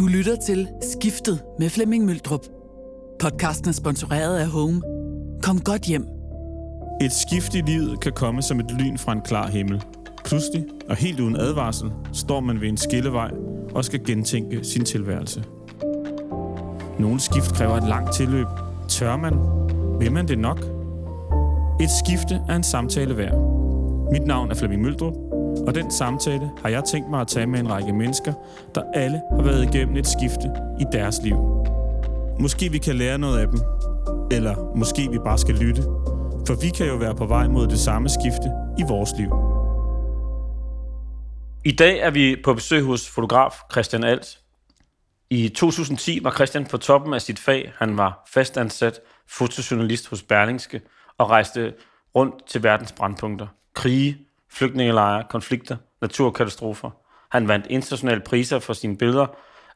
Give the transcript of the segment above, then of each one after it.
Du lytter til Skiftet med Flemming Møldrup. Podcasten er sponsoreret af Home. Kom godt hjem. Et skift i livet kan komme som et lyn fra en klar himmel. Pludselig og helt uden advarsel står man ved en skillevej og skal gentænke sin tilværelse. Nogle skift kræver et langt tilløb. Tør man? Vil man det nok? Et skifte er en samtale værd. Mit navn er Flemming Møldrup, og den samtale har jeg tænkt mig at tage med en række mennesker, der alle har været igennem et skifte i deres liv. Måske vi kan lære noget af dem, eller måske vi bare skal lytte, for vi kan jo være på vej mod det samme skifte i vores liv. I dag er vi på besøg hos fotograf Christian Als. I 2010 var Christian på toppen af sit fag. Han var fastansat fotojournalist hos Berlingske og rejste rundt til verdens brandpunkter. Krige, flygtningelejre, konflikter, naturkatastrofer. Han vandt internationale priser for sine billeder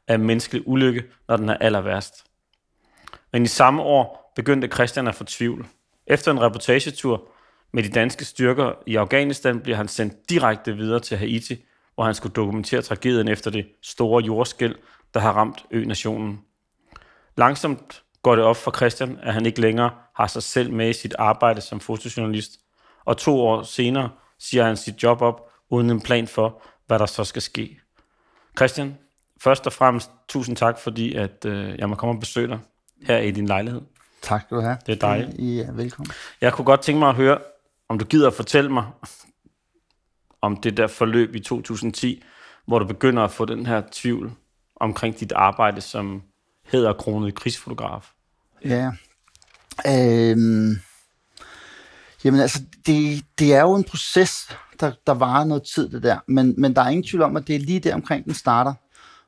af menneskelig ulykke, når den er allerværst. Men i samme år begyndte Christian at få tvivl. Efter en reportagetur med de danske styrker i Afghanistan blev han sendt direkte videre til Haiti, hvor han skulle dokumentere tragedien efter det store jordskælv, der har ramt ø-nationen. Langsomt går det op for Christian, at han ikke længere har sig selv med i sit arbejde som fotojournalist, og 2 år senere siger han sit job op, uden en plan for, hvad der så skal ske. Christian, først og fremmest, tusind tak, fordi at, jeg må komme og besøge dig her i din lejlighed. Tak skal du have. Det er dejligt. Ja, velkommen. Jeg kunne godt tænke mig at høre, om du gider at fortælle mig om det der forløb i 2010, hvor du begynder at få den her tvivl omkring dit arbejde som hæderkronet krigsfotograf. Ja. Jamen altså, det er jo en proces, der varer noget tid, det der. Men der er ingen tvivl om, at det er lige der omkring, den starter.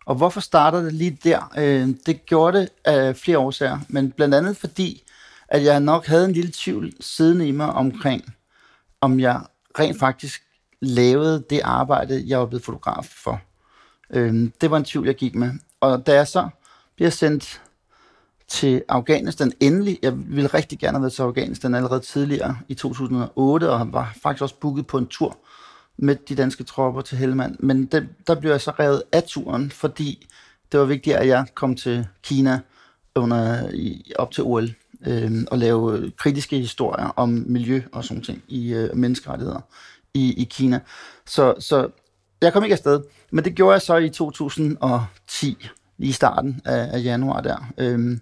Og hvorfor starter det lige der? Det gjorde det af flere årsager, men blandt andet fordi, at jeg nok havde en lille tvivl siden i mig omkring, om jeg rent faktisk lavede det arbejde, jeg var blevet fotograf for. Det var en tvivl, jeg gik med. Og da jeg så bliver sendt til Afghanistan endelig. Jeg ville rigtig gerne have været til Afghanistan allerede tidligere i 2008, og var faktisk også booket på en tur med de danske tropper til Helmand. Men der blev jeg så revet af turen, fordi det var vigtigt, at jeg kom til Kina op til OL og lave kritiske historier om miljø og sådan ting i menneskerettigheder i Kina. Så jeg kom ikke afsted, men det gjorde jeg så i 2010, lige i starten af januar der.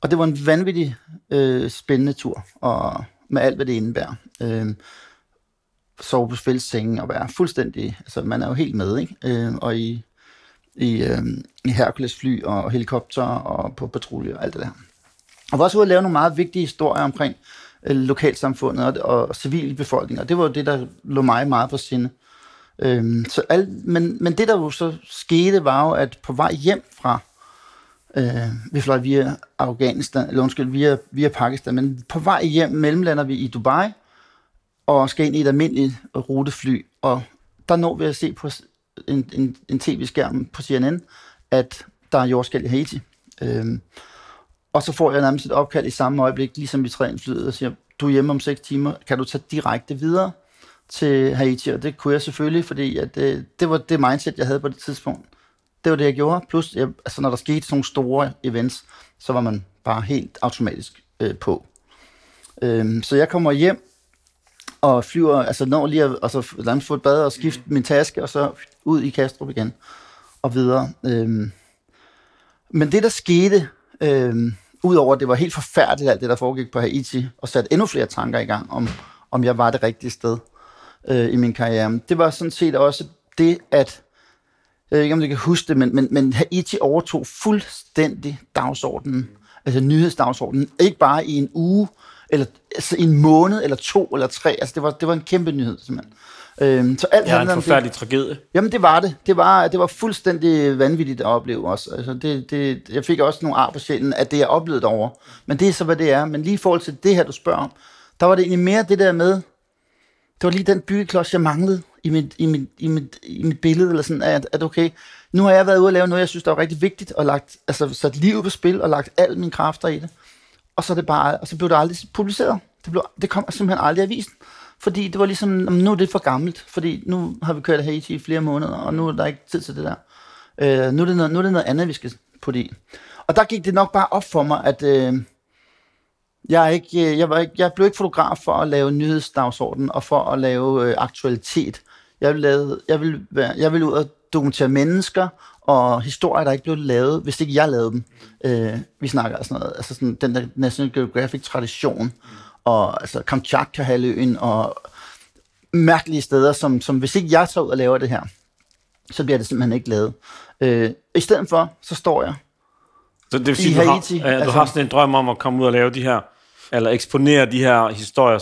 Og det var en vanvittig spændende tur, og med alt, hvad det indebærer. Sove på fællessengen og være fuldstændig... Altså, man er jo helt med, ikke? Og i Hercules-fly og helikopter og på patrulje og alt det der. Og var også ude at lave nogle meget vigtige historier omkring lokalsamfundet og civilbefolkningen, og det var jo det, der lå mig meget på sinde. Men det, der jo så skete, var jo, at på vej hjem fra... vi fløj via Afghanistan, eller undskyld, via Pakistan, men på vej hjem mellemlander vi i Dubai og skal ind i et almindeligt rutefly, og der når vi at se på en tv-skærm på CNN, at der er jordskælv i Haiti. Og så får jeg nærmest et opkald i samme øjeblik, ligesom vi træder flyet og siger, du er hjemme om 6 timer, kan du tage direkte videre til Haiti? Og det kunne jeg selvfølgelig, fordi at det var det mindset, jeg havde på det tidspunkt. Det var det, jeg gjorde. Plus, altså, når der skete sådan store events, så var man bare helt automatisk på. Så jeg kommer hjem og flyver, altså når lige at altså, få et bad og skifte min taske, og så ud i Kastrup igen og videre. Men det, der skete, udover at det var helt forfærdeligt, alt det, der foregik på Haiti, og satte endnu flere tanker i gang, om jeg var det rigtige sted i min karriere. Det var sådan set også det, at jeg ved ikke, om du kan huske det, men Haiti overtog fuldstændig dagsordenen, altså nyhedsdagsordenen, ikke bare i en uge, eller altså en måned, eller 2 eller 3, altså det var en kæmpe nyhed, simpelthen. Så alt handlede om det. Ja, en forfærdelig tragedie. Jamen det var det. Det var fuldstændig vanvittigt at opleve også. Altså, jeg fik også nogle ar på sjælen af det, jeg oplevede derovre, men det er så, hvad det er. Men lige i forhold til det her, du spørger om, der var det egentlig mere det der med, det var lige den byggeklods, jeg manglede i mit billede, eller sådan, at okay, nu har jeg været ude og lave noget, jeg synes, der var rigtig vigtigt, og lagt, altså, sat livet på spil, og lagt alle mine kræfter i det, og så, så blev det aldrig publiceret. Det kom simpelthen aldrig i avisen, fordi det var ligesom, nu er det for gammelt, fordi nu har vi kørt Haiti i flere måneder, og nu er der ikke tid til det der. Nu er det noget andet, vi skal putte i. Og der gik det nok bare op for mig, at jeg blev ikke fotograf for at lave nyhedsdagsorden og for at lave aktualitet. Jeg ville ud og dokumentere mennesker og historier, der ikke blev lavet, hvis ikke jeg lavede dem. Vi snakker altså noget, altså sådan den der National Geographic tradition, og altså Kamchatka-halvøen og mærkelige steder, som hvis ikke jeg tager ud og laver det her, så bliver det simpelthen ikke lavet. I stedet for, så står jeg så det vil sige, i Haiti. Du har sådan en drøm om at komme ud og lave de her, eller eksponere de her historier,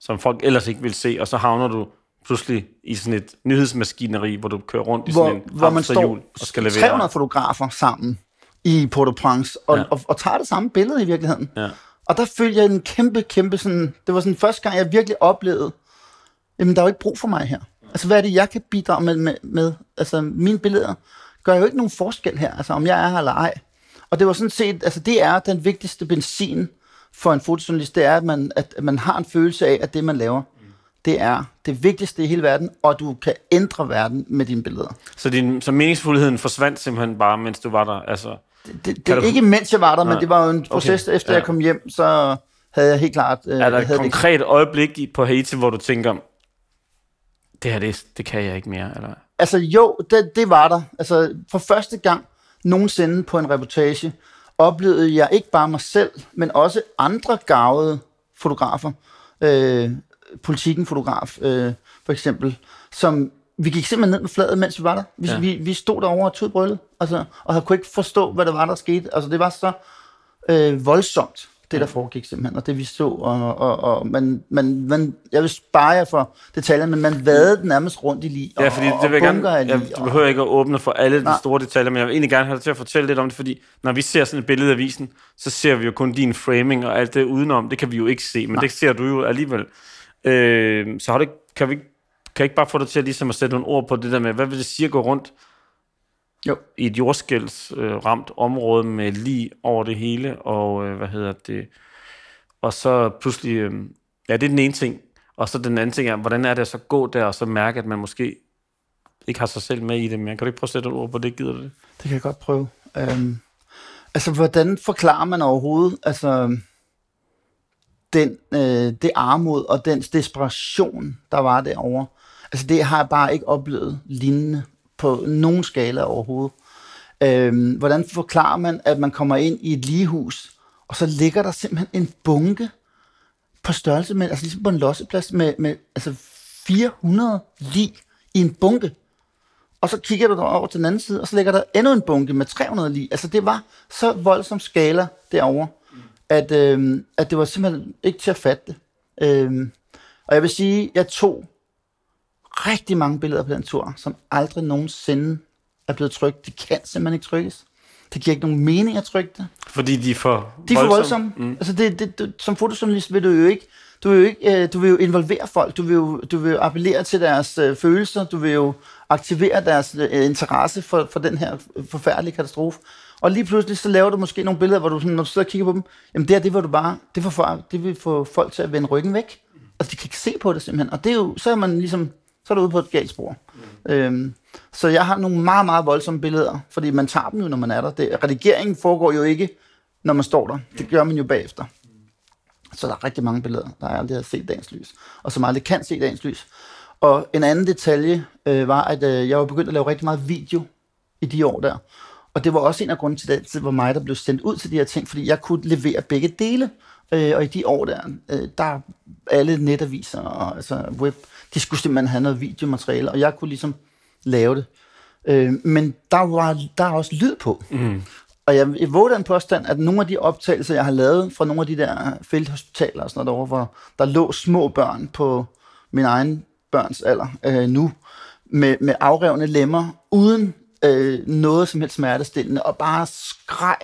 som folk ellers ikke vil se, og så havner du pludselig i sådan et nyhedsmaskineri, hvor du kører rundt i sådan en hamsterhjul og skal levere. 300 fotografer sammen i Port-au-Prince og tager det samme billede i virkeligheden. Ja. Og der følte jeg en kæmpe sådan, det var sådan første gang, jeg virkelig oplevede, jamen der er jo ikke brug for mig her. Altså hvad er det, jeg kan bidrage med? Altså mine billeder gør jo ikke nogen forskel her, altså om jeg er her eller ej. Og det var sådan set, altså det er den vigtigste benzin for en fotojournalist, det er, at man har en følelse af, at det man laver, det er det vigtigste i hele verden, og du kan ændre verden med dine billeder. Så meningsfuldheden forsvandt simpelthen bare, mens du var der? Altså, det er ikke mens jeg var der, nej. Men det var jo en proces, efter jeg kom hjem, så havde jeg helt klart... er der et konkret øjeblik på Haiti, hvor du tænker, det her, det kan jeg ikke mere? Eller? Altså jo, det var der. Altså for første gang nogensinde på en reportage, oplevede jeg ikke bare mig selv, men også andre garvede fotografer. Politiken fotograf for eksempel, som vi gik simpelthen ned med fladet, mens vi var der. Vi stod derovre og tog bryllet, altså, og jeg kunne ikke forstå, hvad der var, der skete. Altså, det var så voldsomt, det der foregik simpelthen, og det vi så, og man jeg vil spare jer for detaljer, men man vadede den nærmest rundt i lig, du behøver ikke at åbne for alle de store detaljer, men jeg vil egentlig gerne have dig til at fortælle lidt om det, fordi når vi ser sådan et billede af avisen, så ser vi jo kun din framing og alt det udenom, det kan vi jo ikke se, men det ser du jo alligevel. Så har du, kan jeg ikke bare få dig til at, ligesom at sætte nogle ord på det der med, hvad vil det sige at gå rundt i et jordskældsramt område med lig over det hele, og og så pludselig, det er den ene ting, og så den anden ting er, hvordan er det at så gå der og så mærke, at man måske ikke har sig selv med i det mere. Kan du ikke prøve at sætte nogle ord på det, gider du det? Det kan jeg godt prøve. Altså, hvordan forklarer man overhovedet, altså... det armod og den desperation, der var derovre. Altså det har jeg bare ikke oplevet lignende på nogen skala overhovedet. Hvordan forklarer man, at man kommer ind i et ligehus, og så ligger der simpelthen en bunke på størrelse med, altså ligesom på en losseplads, med altså 400 lig i en bunke. Og så kigger du over til den anden side, og så ligger der endnu en bunke med 300 lig. Altså det var så voldsom skala derovre. At det var simpelthen ikke til at fatte det. Og jeg vil sige, jeg tog rigtig mange billeder på den tur, som aldrig nogensinde er blevet trykt. Det kan simpelthen ikke trykkes. Det giver ikke nogen mening at trykke det. Fordi de er for voldsomme. Altså det, som fotojournalist vil du vil jo involvere folk. Du vil jo appellere til deres følelser. Du vil jo aktivere deres interesse for den her forfærdelige katastrofe. Og lige pludselig så laver du måske nogle billeder, hvor du sådan, når du sidder og kigger på dem, jamen det var du bare, det vil få folk til at vende ryggen væk. Altså de kan ikke se på det simpelthen. Og det er jo, så er man ligesom, så er du ude på et galt spor. Så jeg har nogle meget, meget voldsomme billeder, fordi man tager dem jo, når man er der. Redigeringen foregår jo ikke, når man står der. Det gør man jo bagefter. Så der er rigtig mange billeder, der jeg aldrig har set dagens lys, og som aldrig kan se dagens lys. Og en anden detalje var, at jeg var begyndt at lave rigtig meget video i de år der. Og det var også en af grundene til, at det var mig, der blev sendt ud til de her ting, fordi jeg kunne levere begge dele. Og i de år der alle netaviser og altså web, de skulle simpelthen have noget videomateriale, og jeg kunne ligesom lave det. Men der er også lyd på. Og jeg våger den påstand, at nogle af de optagelser, jeg har lavet fra nogle af de der felthospitaler og sådan noget derovre, hvor der lå små børn på min egen børns alder nu, med afrevne lemmer, uden noget som helst smertestillende, og bare skreg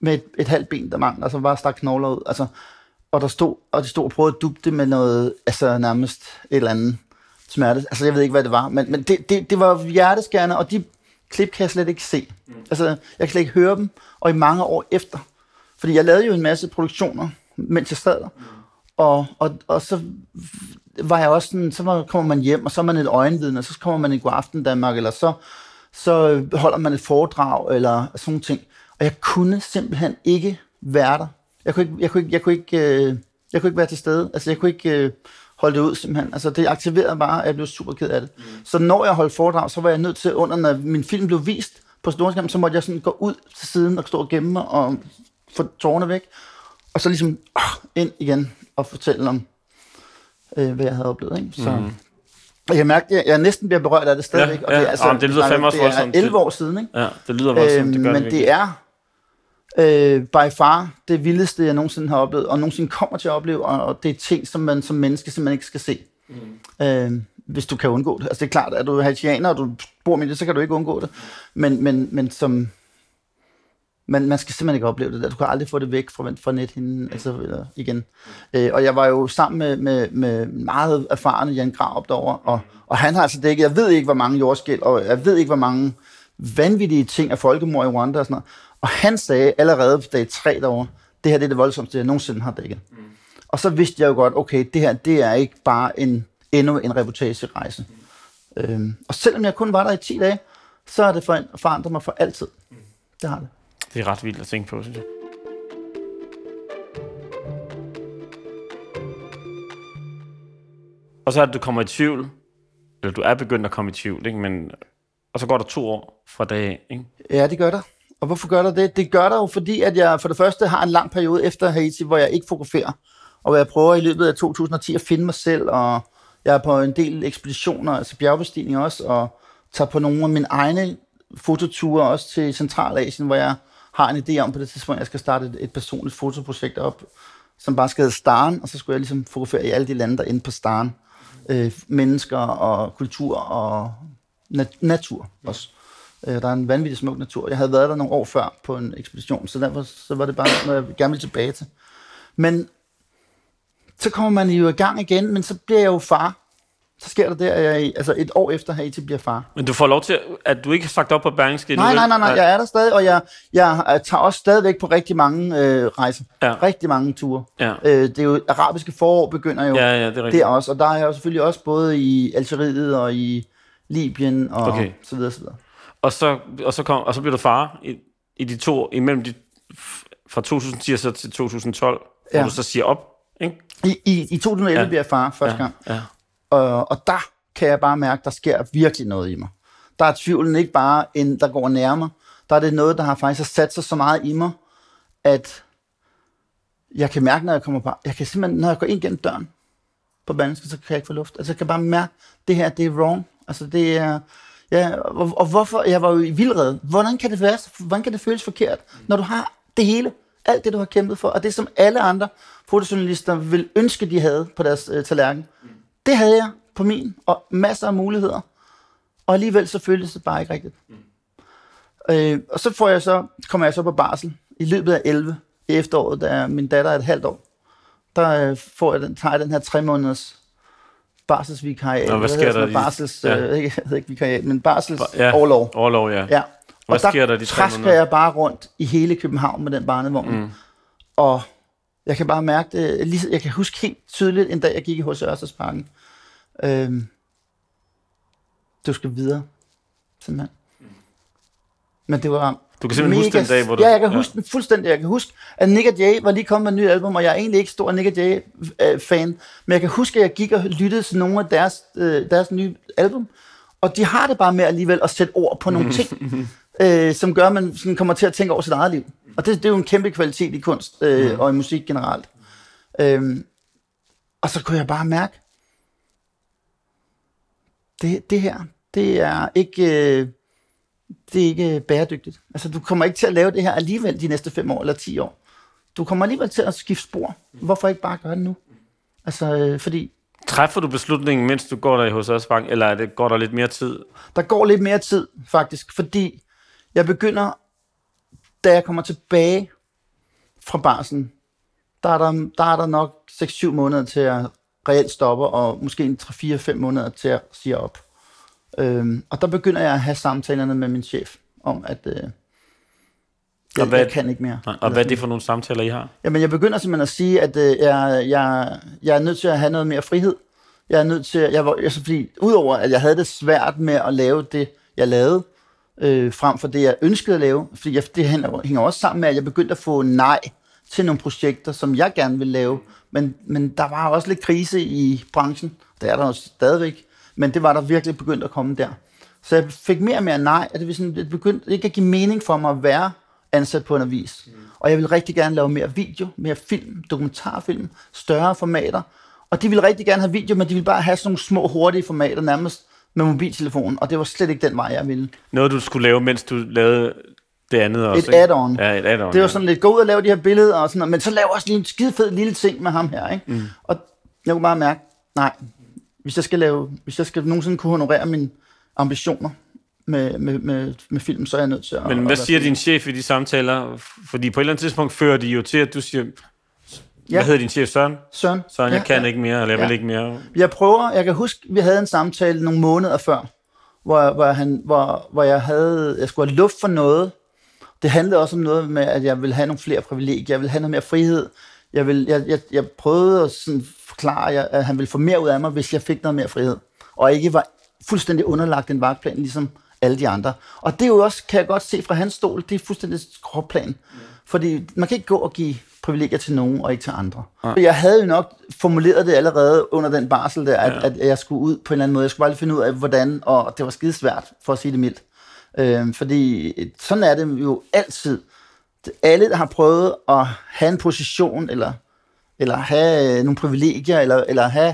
med et halvt ben, der mangler, og så bare stak knogler ud. Altså, og de stod og prøvede at dubbe det med noget, altså nærmest et eller andet smerte. Altså, jeg ved ikke, hvad det var, men det var hjerteskærende, og de klip kan jeg slet ikke se. Altså, jeg kan slet ikke høre dem, og i mange år efter. Fordi jeg lavede jo en masse produktioner, mens jeg sad der. Og så var jeg også sådan, så kommer man hjem, og så er man et øjenvidne, og så kommer man i Go Aften Danmark, eller så så holder man et foredrag eller sådan nogle ting. Og jeg kunne simpelthen ikke være der. Jeg kunne ikke være til stede. Altså, jeg kunne ikke holde det ud simpelthen. Altså, det aktiverede bare, at jeg blev super ked af det. Mm. Så når jeg holdt foredrag, så var jeg nødt til, når min film blev vist på storskærmen, så måtte jeg sådan gå ud til siden og stå og gemme mig og få tårerne væk. Og så ligesom ind igen og fortælle om, hvad jeg havde oplevet. Ikke? Så... Mm. Jeg mærkte, at jeg næsten bliver berørt af det stadigvæk. Ja, ja. Og det lyder fandme også voldsomt. Det er 11 år siden, ikke? Ja, det lyder voldsomt. Det gør men det er by far det vildeste, jeg nogensinde har oplevet, og nogensinde kommer til at opleve, og det er ting, som man som menneske simpelthen ikke skal se. Mm. Hvis du kan undgå det. Altså det er klart, at du er haitianer, og du bor med det, så kan du ikke undgå det. Men som... Man skal simpelthen ikke opleve det der. Du kan aldrig få det væk fra nethinden altså, igen. Og jeg var jo sammen med meget erfarne Jan Grarup derovre, og han har altså dækket, jeg ved ikke, hvor mange jordskælv, og jeg ved ikke, hvor mange vanvittige ting af folkemord i Rwanda og sådan noget. Og han sagde allerede på dag 3 derovre, det her det er det voldsomste, jeg nogensinde har dækket. Mm. Og så vidste jeg jo godt, okay, det her det er ikke bare endnu en reportagerejse. Mm. Og selvom jeg kun var der i 10 dage, så har det forandret mig for altid. Mm. Det har det. Det er ret vildt at tænke på, synes jeg. Og så er det, du kommer i tvivl, eller du er begyndt at komme i tvivl, ikke? Men, og så går der 2 år fra dag, ikke? Ja, det gør der. Og hvorfor gør der det? Det gør der jo, fordi at jeg for det første har en lang periode efter Haiti, hvor jeg ikke fokuserer, og hvor jeg prøver i løbet af 2010 at finde mig selv, og jeg er på en del ekspeditioner, altså bjergbestigninger også, og tager på nogle af mine egne fototure også til Centralasien, hvor jeg har en idé om på det tidspunkt, at jeg skal starte et personligt fotoprojekt op, som bare skal hedde Starn, og så skulle jeg ligesom fokusere i alle de lande, der inde på Starn. Mennesker og kultur og natur også. Der er en vanvittig smuk natur. Jeg havde været der nogle år før på en ekspedition, så derfor så var det bare noget, jeg gerne ville tilbage til. Men så kommer man jo i gang igen, men så bliver jeg jo far. Så sker der det, at jeg altså 1 år efter Haiti bliver far. Men du får lov til, at du ikke har sagt op på Berlingske? Nej, jeg er der stadig, og jeg tager også stadigvæk på rigtig mange rejser. Ja. Rigtig mange ture. Ja. Det er jo, arabiske forår begynder jo der også, og der er jeg jo selvfølgelig også både i Algeriet og i Libyen og så videre, så videre. Og så bliver du far i de to, imellem de, fra 2010 så til 2012, hvor du så siger op, ikke? I 2011 bliver jeg far første gang. Ja. Og der kan jeg bare mærke, der sker virkelig noget i mig. Der er tvivlen ikke bare en, der går nærmere. Der er det noget, der har faktisk sat sig så meget i mig, at jeg kan mærke, når jeg kommer bare, jeg kan simpelthen, når jeg går ind gennem døren på Berlingske, så kan jeg ikke få luft. Altså jeg kan bare mærke, at det her, det er wrong. Altså det er, og hvorfor, jeg var jo i vildrede. Hvordan kan det være, hvordan kan det føles forkert, når du har det hele, alt det du har kæmpet for, og det som alle andre fotojournalister ville ønske, de havde på deres tallerken. Det havde jeg på min, og masser af muligheder. Og alligevel så føltes det bare ikke rigtigt. Og så kommer jeg så på barsel i løbet af 11 i efteråret, da min datter er 1,5 år. Der tager jeg den her 3 måneders barselsvikariat. Hvad sker der? Barselsorlov. Orlov, ja. Ja. Hvad sker der de 3 måneder? Og der trasker jeg bare rundt i hele København med den barnevogn. Mm. Og... jeg kan bare mærke det. Jeg kan huske helt tydeligt, en dag jeg gik i Ørtesparken. Du skal videre, simpelthen. Men det var... Du kan simpelthen huske den dag, hvor du... Ja, jeg kan huske den fuldstændig. Jeg kan huske, at Nick og Jay var lige kommet med et nyt album, og jeg er egentlig ikke stor Nick og Jay-fan. Men jeg kan huske, at jeg gik og lyttede til nogle af deres nye album. Og de har det bare med alligevel at sætte ord på nogle ting, som gør, at man sådan kommer til at tænke over sit eget liv. Og det er jo en kæmpe kvalitet i kunst og i musik generelt. Og så kunne jeg bare mærke, det her, det er ikke bæredygtigt. Altså, du kommer ikke til at lave det her alligevel de næste 5 år eller 10 år. Du kommer alligevel til at skifte spor. Hvorfor ikke bare gøre det nu? Altså, fordi... Træffer du beslutningen, mens du går der i Hørsholm, eller går der lidt mere tid? Der går lidt mere tid, faktisk, fordi jeg begynder... Da jeg kommer tilbage fra barslen, der er der nok 6-7 måneder til at reelt stoppe, og måske 3-4-5 måneder til at sige op. Og der begynder jeg at have samtalerne med min chef om, at jeg kan ikke mere. Og hvad er det for nogle samtaler, I har? Jamen, jeg begynder simpelthen at sige, at jeg er nødt til at have noget mere frihed. Jeg er nødt til, fordi udover at jeg havde det svært med at lave det, jeg lavede, frem for det, jeg ønskede at lave. Fordi det hænger også sammen med, at jeg begyndte at få nej til nogle projekter, som jeg gerne ville lave. Men der var også lidt krise i branchen. Det er der også stadigvæk. Men det var der virkelig begyndt at komme der. Så jeg fik mere og mere nej, og det begyndte ikke at give mening for mig at være ansat på en avis. Og jeg ville rigtig gerne lave mere video, mere film, dokumentarfilm, større formater. Og de ville rigtig gerne have video, men de ville bare have sådan nogle små, hurtige formater nærmest med mobiltelefonen. Og det var slet ikke den vej, jeg ville. Noget, du skulle lave, mens du lavede det andet også, ikke? Add-on. Ja, et add-on. Det var sådan lidt, gå ud og lave de her billeder og sådan noget, men så lave også lige en skide fed lille ting med ham her, ikke? Mm. Og jeg kunne bare mærke, nej, hvis jeg skal nogensinde kunne honorere mine ambitioner med filmen, så er jeg nødt til at... Men hvad siger din chef i de samtaler? Fordi på et eller andet tidspunkt fører de jo til, at du siger... Hvad hedder din chef? Søren? Søren, jeg kan ikke mere, eller jeg vil ikke mere. Jeg kan huske, vi havde en samtale nogle måneder før, hvor jeg skulle have luft for noget. Det handlede også om noget med, at jeg ville have nogle flere privilegier, jeg ville have noget mere frihed. Jeg prøvede at sådan forklare, at han ville få mere ud af mig, hvis jeg fik noget mere frihed. Og ikke var fuldstændig underlagt en vagtplan, ligesom alle de andre. Og det er jo også, kan jeg godt se fra hans stol, det er fuldstændig skråplan. Fordi man kan ikke gå og give privilegier til nogen og ikke til andre. Ja. Jeg havde jo nok formuleret det allerede under den barsel der, at jeg skulle ud på en eller anden måde. Jeg skulle bare lige finde ud af, hvordan, og det var skidesvært, for at sige det mildt. Fordi sådan er det jo altid. Alle, der har prøvet at have en position, eller have nogle privilegier, eller have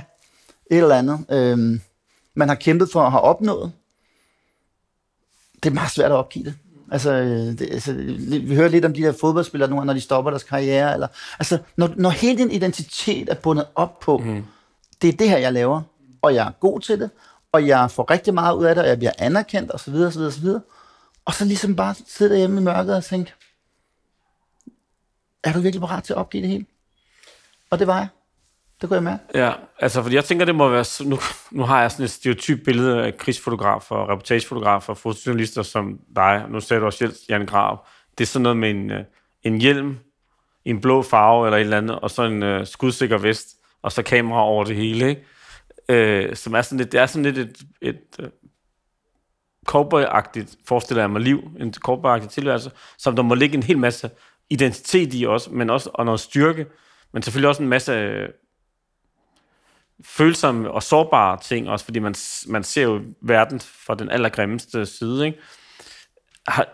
et eller andet, man har kæmpet for at have opnået, det er meget svært at opgive det. Altså, vi hører lidt om de der fodboldspillere nu, når de stopper deres karriere. Eller, altså, når hele din identitet er bundet op på, det er det her, jeg laver, og jeg er god til det, og jeg får rigtig meget ud af det, og jeg bliver anerkendt, og så videre, og så videre, og så videre. Og så ligesom bare sidde derhjemme i mørket og tænke, er du virkelig parat til at opgive det hele? Og det var jeg. Det kunne jeg mærke. Ja, altså, fordi jeg tænker, det må være... Nu har jeg sådan et stereotyp billede af krigsfotografer, reportagefotografer, fotojournalister som dig. Nu sagde du også selv, Jan Grarup. Det er sådan noget med en hjelm, en blå farve eller et eller andet, og så en skudsikker vest, og så kamera over det hele, ikke? Som er sådan lidt, det er sådan lidt et cowboy-agtigt, forestiller jeg mig, liv, en cowboy-agtig tilværelse, som der må ligge en hel masse identitet i også, men også og noget styrke, men selvfølgelig også en masse... følsomme og sårbare ting også, fordi man ser jo verden fra den allergrimmeste side, ikke?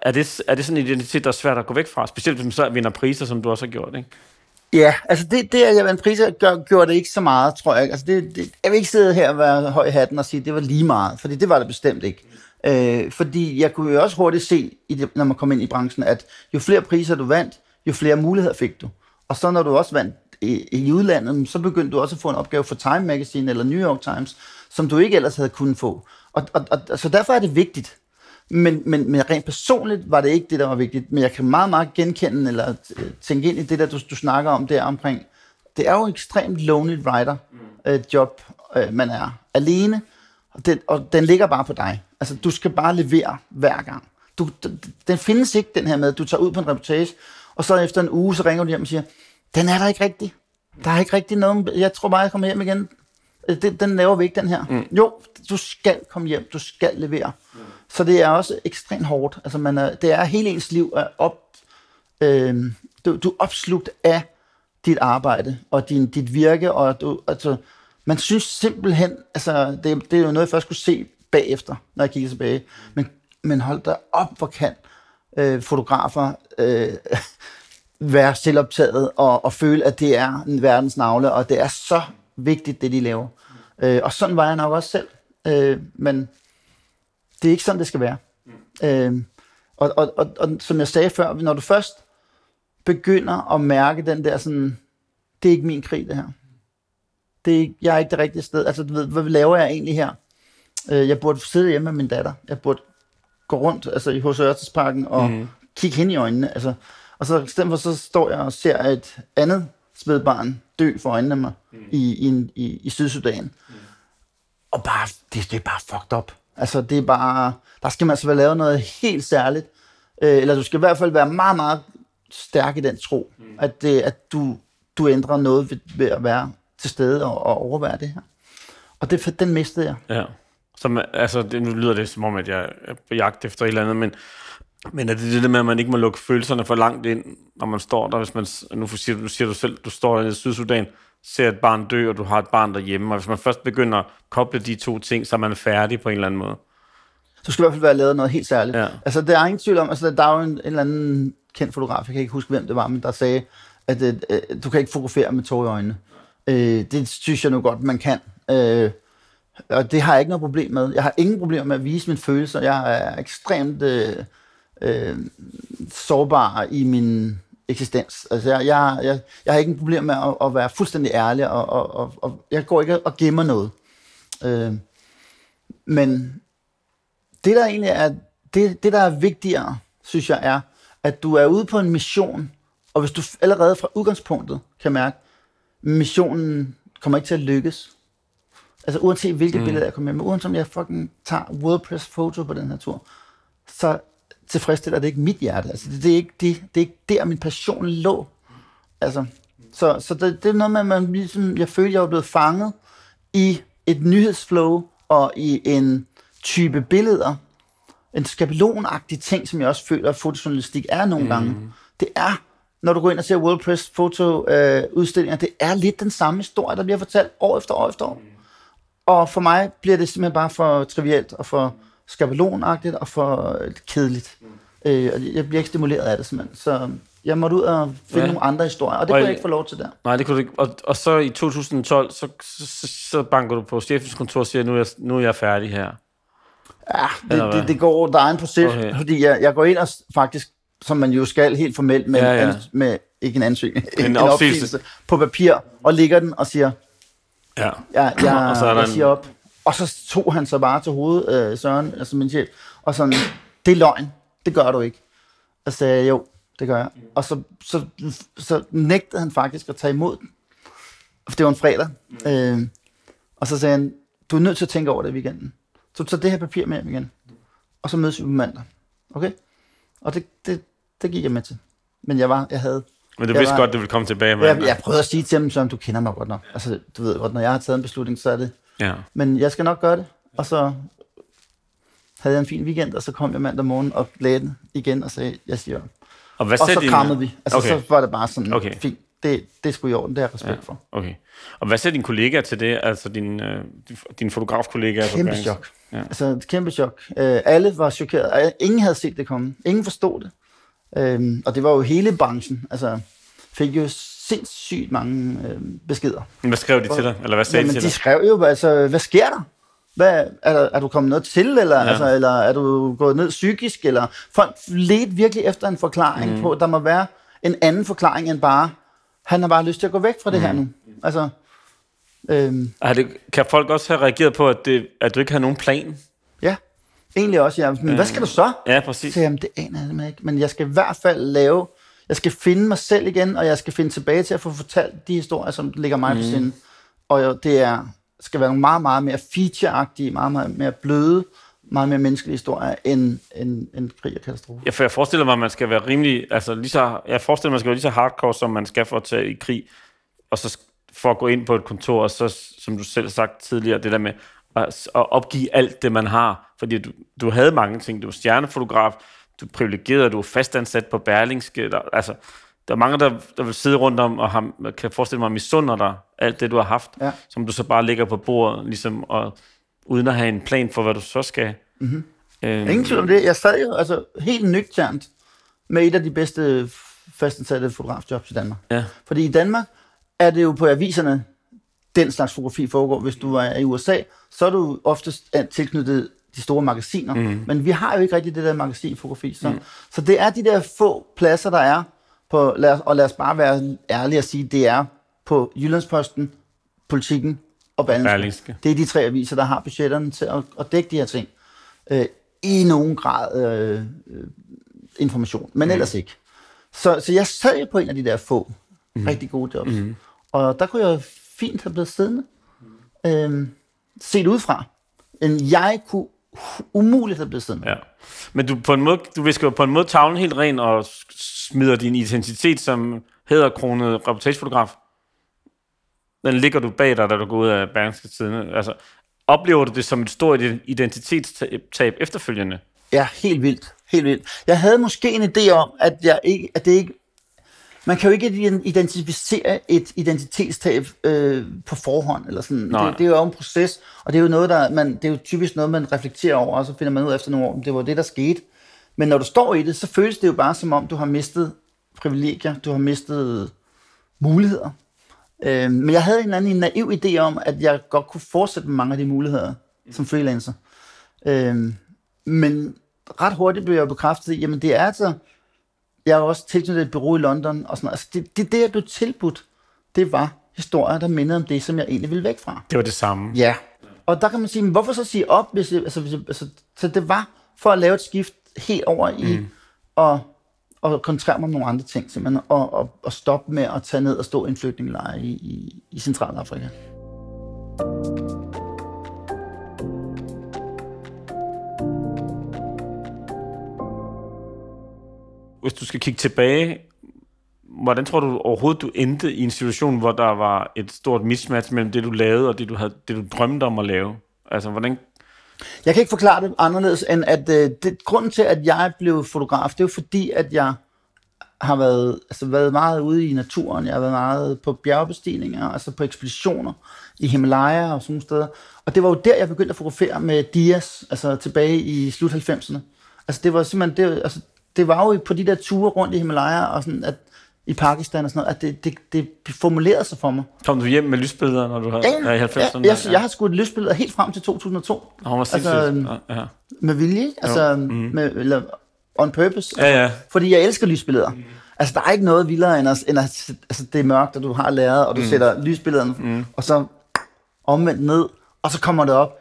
Er det sådan en identitet, der er svært at gå væk fra? Specielt hvis man så vinder priser, som du også har gjort, ikke? Ja, altså det at jeg vandt priser, gjorde det ikke så meget, tror jeg. Altså jeg vil ikke sidde her og være høj i hatten og sige, at det var lige meget, fordi det var det bestemt ikke. Fordi jeg kunne jo også hurtigt se, når man kom ind i branchen, at jo flere priser du vandt, jo flere muligheder fik du. Og så når du også vandt i udlandet, så begyndte du også at få en opgave for Time Magazine eller New York Times, som du ikke ellers havde kunnet få. Og så derfor er det vigtigt. Men rent personligt var det ikke det, der var vigtigt. Men jeg kan meget, meget genkende eller tænke ind i det, der du snakker om der omkring. Det er jo ekstremt lonely writer job, man er alene, og den ligger bare på dig. Altså, du skal bare levere hver gang. Den findes ikke, den her med, du tager ud på en reportage, og så efter en uge, så ringer du hjem og siger, den er der ikke rigtig. Der er ikke rigtig noget. Jeg tror bare, jeg kommer hjem igen. Den laver vi ikke, den her. Jo, du skal komme hjem. Du skal levere. Så det er også ekstremt hårdt. Altså, det er hele ens liv. Du er opslugt af dit arbejde og dit virke. Og man synes simpelthen... Altså, det er jo noget, jeg først kunne se bagefter, når jeg kigger tilbage. Men hold da op, hvor kan fotografer... være selvoptaget og føle, at det er en verdens navle, og det er så vigtigt, det de laver. Og sådan var jeg nok også selv. Men det er ikke sådan, det skal være. Og som jeg sagde før, når du først begynder at mærke den der sådan, det er ikke min krig, det her. Jeg er ikke det rigtige sted. Altså, du ved, hvad laver jeg egentlig her? Jeg burde sidde hjemme med min datter. Jeg burde gå rundt hos Ørtesparken og kigge hende i øjnene. Altså, og så i stedet for, så står jeg og ser et andet spædbarn dø for øjnene af mig i Sydsudan. Og bare, det er bare fucked up. Altså, det er bare... Der skal man altså være lavet noget helt særligt. Eller du skal i hvert fald være meget, meget stærk i den tro, at du ændrer noget ved at være til stede og overvære det her. Og den mistede jeg. Ja. Som, altså, det, nu lyder det som om, at jeg er på jagt efter et eller andet, men er det det med, at man ikke må lukke følelserne for langt ind, når man står der, hvis man, nu siger du selv, du står der i Sydsudan, ser et barn dø, og du har et barn derhjemme, og hvis man først begynder at koble de to ting, så er man færdig på en eller anden måde. Så skal i hvert fald være lavet noget helt særligt. Ja. Altså, der er ingen tvivl om, altså, der er jo en eller anden kendt fotograf, jeg kan ikke huske, hvem det var, men der sagde, at du kan ikke fotografere med tårer i øjnene. Det synes jeg nu godt, man kan. Og det har jeg ikke noget problem med. Jeg har ingen problemer med at vise mine følelser. Jeg er ekstremt sårbar i min eksistens. Altså, jeg har ikke en problem med at være fuldstændig ærlig, og jeg går ikke og gemmer noget. Men det, der egentlig er, det, der er vigtigere, synes jeg, er, at du er ude på en mission, og hvis du allerede fra udgangspunktet kan mærke, at missionen kommer ikke til at lykkes, altså uanset hvilke billeder jeg kommer med, uanset om jeg fucking tager WordPress-foto på den her tur, så tilfredsstiller det ikke mit hjerte. Altså, det er ikke der, min passion lå. Altså, så det er noget med, at man ligesom, jeg følte, jeg var blevet fanget i et nyhedsflow og i en type billeder, en skabelonagtig ting, som jeg også føler, at fotojournalistik er nogle gange. Det er, når du går ind og ser World Press fotoudstillinger, det er lidt den samme historie, der bliver fortalt år efter år efter år. Og for mig bliver det simpelthen bare for trivielt og for skabelonagtigt og for kedeligt. Jeg bliver ikke stimuleret af det simpelthen. Så jeg måtte ud og finde nogle andre historier, og det kunne jeg ikke få lov til der. Nej, det kunne du ikke. Og så i 2012, så banker du på chefens kontor og siger, nu er jeg færdig her. Ja, det går, der er en proces, okay. Fordi jeg går ind og faktisk, som man jo skal helt formelt, med ikke en ansøgning, en opsigelse på papir, og lægger den og siger, jeg siger op. Og så tog han så bare til hovedet, Søren, altså min chef, og sådan, det er løgn, det gør du ikke. Og sagde, jo, det gør jeg. Og så nægtede han faktisk at tage imod den. For det var en fredag. Og så sagde han, du er nødt til at tænke over det i weekenden. Så tager det her papir med igen, og så mødes vi på mandag. Okay? Og det gik jeg med til. Men jeg vidste godt, det ville komme tilbage med. Jeg prøvede at sige til dem, som du kender mig godt nok. Altså, du ved godt, når jeg har taget en beslutning, så er det... Ja. Men jeg skal nok gøre det. Og så havde jeg en fin weekend, og så kom jeg mandag morgen og lagde den igen og sagde, jeg siger om. Og så krammede vi. Altså, okay. Så var det bare sådan, fint. Det skulle i orden, det har jeg respekt for. Okay. Og hvad sagde dine kollegaer til det? Altså din fotografkollegaer? Kæmpe chok. Ja. Altså kæmpe chok. Alle var chokeret. Ingen havde set det komme. Ingen forstod det. Og det var jo hele branchen. Altså fik jo sindssygt mange beskeder. Hvad skrev de til dig? Eller hvad sagde de til dig? De skrev jo, altså hvad sker der? Hvad, er du kommet noget til, eller, eller er du gået ned psykisk? Eller folk ledte virkelig efter en forklaring på, der må være en anden forklaring end bare han har bare lyst til at gå væk fra det her nu. Altså, kan folk også have reageret på, at du ikke har nogen plan? Ja, egentlig også. Ja. Men hvad skal du så? Ja, præcis. Så, jamen, det aner jeg simpelthen ikke. Men jeg skal i hvert fald jeg skal finde mig selv igen, og jeg skal finde tilbage til at få fortalt de historier, som ligger mig på sinde. Og jo, skal være nogle meget, meget mere feature-agtige, meget, meget mere bløde, meget mere menneskelig historie end krig og katastrofe. Ja, for jeg forestiller mig, at man skal være rimelig, altså lige så hardcore, som man skal for at tage i krig, og så for at gå ind på et kontor, og så, som du selv sagt tidligere, det der med at opgive alt det, man har. Fordi du havde mange ting. Du var stjernefotograf, du er privilegeret, du er fastansat på Berlingske. Der er mange, der vil sidde rundt om, og kan forestille mig, misunder dig alt det, du har haft, som du så bare ligger på bordet, ligesom, og uden at have en plan for, hvad du så skal. Ingen tvivl om det. Jeg sad jo altså helt nøgternt med et af de bedste fastansatte fotografjobs i Danmark. Ja. Fordi i Danmark er det jo på aviserne, den slags fotografi foregår. Hvis du er i USA, så er du oftest tilknyttet de store magasiner. Men vi har jo ikke rigtig det der magasinfotografi. Så det er de der få pladser, der er på, og lad os bare være ærlige at sige, det er på Jyllandsposten, Politiken, og Berlingske. Det er de tre aviser, der har budgetterne til at dække de her ting. I nogen grad information, men ellers ikke. Så jeg sad jo på en af de der få rigtig gode jobs. Og der kunne jeg fint have blevet siddende. Set udefra. Jeg kunne umuligt have blevet siddende. Ja. Men du visker jo på en måde tavlen helt ren og smider din identitet som hæderkronet reportagefotograf. Den ligger du bag dig, da du går ud af Berlingske-tiden. Altså, Oplever du det som et stort identitetstab efterfølgende? Ja, helt vildt. Helt vildt. Jeg havde måske en idé om, at, man kan jo ikke identificere et identitetstab på forhånd. Eller sådan. Det er jo en proces, og det er jo noget, det er jo typisk noget, man reflekterer over, og så finder man ud efter nogle år, om det var det, der skete. Men når du står i det, så føles det jo bare som om, du har mistet privilegier, du har mistet muligheder. Men jeg havde en anden naiv idé om, at jeg godt kunne fortsætte med mange af de muligheder som freelancer. Men ret hurtigt blev jeg bekræftet i, jamen det er altså, jeg har også tilknyttet et bureau i London, og sådan noget. Altså det, jeg blev tilbudt, det var historier, der mindede om det, som jeg egentlig ville væk fra. Det var det samme. Ja, og der kan man sige, hvorfor så sige op, så det var for at lave et skift helt over i, og koncentrere mig om nogle andre ting, simpelthen, og stoppe med at tage ned og stå i en flygtningelejr i Centralafrika. Hvis du skal kigge tilbage, hvordan tror du overhovedet, du endte i en situation, hvor der var et stort mismatch mellem det, du lavede, og det, du drømte om at lave? Altså, hvordan... Jeg kan ikke forklare det anderledes, end at grunden til, at jeg blev fotograf, det er jo fordi, at jeg har været meget ude i naturen. Jeg har været meget på bjergbestigninger, altså på ekspeditioner i Himalaya og sådan nogle steder. Og det var jo der, jeg begyndte at fotografere med dias, altså tilbage i slut 90'erne. Altså det var simpelthen... Det var jo på de der ture rundt i Himalaya og sådan, at i Pakistan og sådan noget, at det formulerede sig for mig. Kom du hjem med lysbilleder, når du havde i 90'erne? Jeg har skudt lysbilleder helt frem til 2002. Hun var sindssygt. Ja. Med vilje, altså eller on purpose. Ja. Fordi jeg elsker lysbilleder. Mm. Altså, der er ikke noget vildere, end at altså, det er mørkt, og du har lavet, og du sætter lysbillederne, og så omvendt ned, og så kommer det op.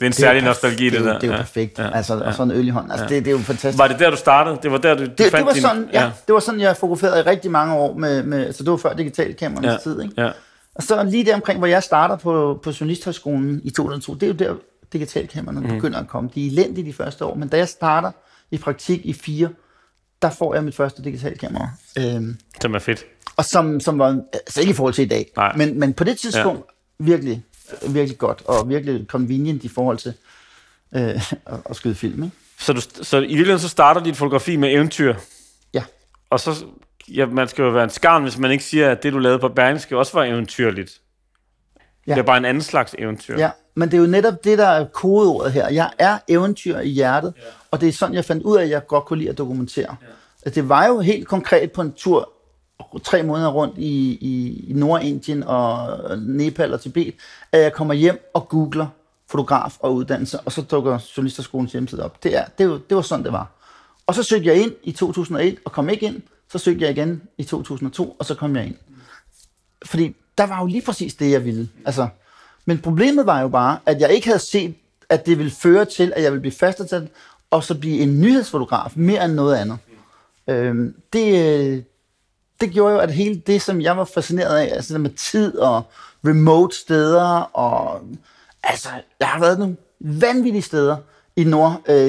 Det er en særlig nostalgi, det der. Det er jo perfekt. Altså, og sådan en øl i hånden. Altså, det er jo fantastisk. Var det der, du startede? Det var der, du fandt din... Sådan, det var sådan, jeg fokuserede i rigtig mange år med... Altså, det var før digitalkameraernes tid, ikke? Ja. Og så lige der omkring, hvor jeg starter på Journalisthøjskolen i 2002, det er jo der, digitalkameraerne begynder at komme. De er elendige de første år, men da jeg starter i praktik i 4, der får jeg mit første digitalkamera. Som er fedt. Og som var... Altså, ikke i forhold til i dag. Men på det tidspunkt, virkelig godt, og virkelig convenient i forhold til at skyde film, ikke? Så i virkeligheden så starter dit fotografi med eventyr. Ja. Og så, man skal jo være en skarn, hvis man ikke siger, at det, du lavede på Berlingske, også var eventyrligt. Ja. Det er bare en anden slags eventyr. Ja, men det er jo netop det, der er kodeordet her. Jeg er eventyr i hjertet, og det er sådan, jeg fandt ud af, at jeg godt kunne lide at dokumentere. Ja. Det var jo helt konkret på en tur 3 måneder rundt i Nordindien og Nepal og Tibet, at jeg kommer hjem og googler fotograf og uddannelse, og så dukker Journalisthøjskolens hjemmeside op. Det var sådan, det var. Og så søgte jeg ind i 2001 og kom ikke ind. Så søgte jeg igen i 2002, og så kom jeg ind. Fordi der var jo lige præcis det, jeg ville. Altså, men problemet var jo bare, at jeg ikke havde set, at det ville føre til, at jeg ville blive fastansat, og så blive en nyhedsfotograf mere end noget andet. Det gjorde jo, at hele det, som jeg var fascineret af, altså med tid og remote steder, og altså, jeg har været nogle vanvittige steder i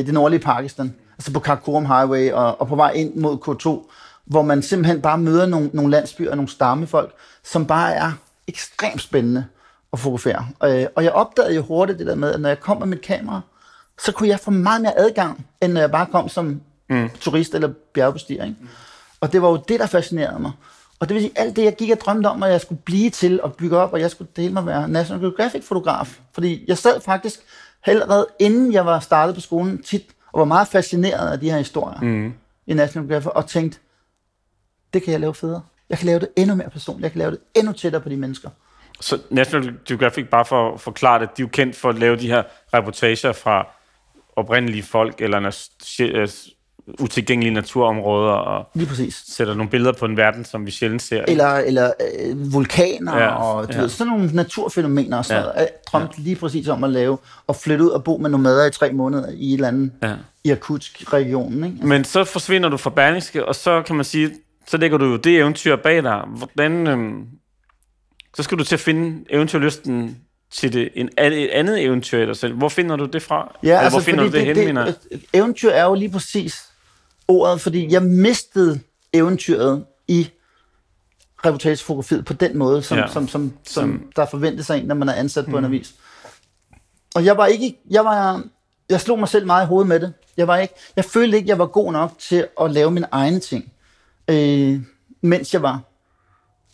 det nordlige Pakistan, altså på Karakoram Highway og på vej ind mod K2, hvor man simpelthen bare møder nogle landsbyer og nogle stammefolk, som bare er ekstremt spændende at fotografere. Og jeg opdagede jo hurtigt det der med, at når jeg kom med mit kamera, så kunne jeg få meget mere adgang, end når jeg bare kom som turist eller bjergbestiger, ikke? Og det var jo det, der fascinerede mig. Og det vil sige, alt det, jeg gik og drømte om, at jeg skulle blive til og bygge op, og jeg skulle dele mig være National Geographic-fotograf. Fordi jeg sad faktisk allerede, inden jeg var startet på skolen, tit og var meget fascineret af de her historier i National Geographic, og tænkte, det kan jeg lave federe. Jeg kan lave det endnu mere personligt. Jeg kan lave det endnu tættere på de mennesker. Så National Geographic, bare for at forklare det, de er jo kendt for at lave de her reportager fra oprindelige folk, eller utilgængelige naturområder, og lige præcis sætter nogle billeder på en verden, som vi sjældent ser. Eller vulkaner, og ved, sådan nogle naturfænomener og sådan noget. Jeg drømte lige præcis om at lave, og flytte ud og bo med nomader i 3 måneder i et eller andet Irkutsk-regionen. Ikke? Altså. Men så forsvinder du fra Berlingske, og så kan man sige, så lægger du jo det eventyr bag dig. Hvordan, så skal du til at finde eventyrlysten til et andet eventyr i dig selv. Hvor finder du det fra? Ja, altså, hvor finder du det henne? Eventyr er jo lige præcis ordet, fordi jeg mistede eventyret i reportagefotografiet på den måde, som der forventes af en, når man er ansat på en avis. Og jeg var ikke, jeg slog mig selv meget i hovedet med det. Jeg følte ikke, jeg var god nok til at lave mine egne ting, mens jeg var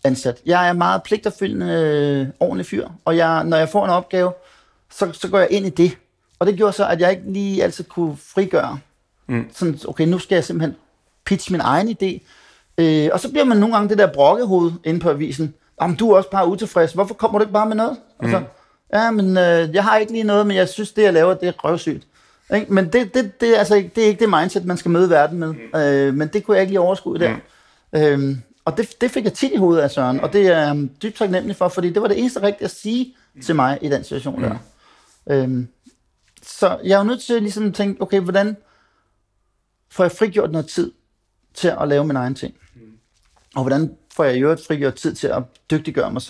ansat. Jeg er meget pligtopfyldende, ordentlig fyr, og når jeg får en opgave, så går jeg ind i det. Og det gjorde så, at jeg ikke lige altid kunne frigøre. Sådan, okay, nu skal jeg simpelthen pitche min egen idé. Og så bliver man nogle gange det der brokkehoved inde på avisen. Jamen, du er også bare utilfreds. Hvorfor kommer du ikke bare med noget? Og så, ja, men jeg har ikke lige noget, men jeg synes, det jeg laver, det er røvsygt. Ikke? Men det er ikke det mindset, man skal møde verden med. Men det kunne jeg ikke lige overskue der. Og det fik jeg tit i hovedet af Søren, og det er dybt taknemmelig for, fordi det var det eneste rigtige at sige til mig i den situation der. Så jeg var nødt til ligesom at tænke, okay, hvordan får jeg frigjort noget tid til at lave min egen ting? Og hvordan får jeg i øvrigt frigjort tid til at dygtiggøre mig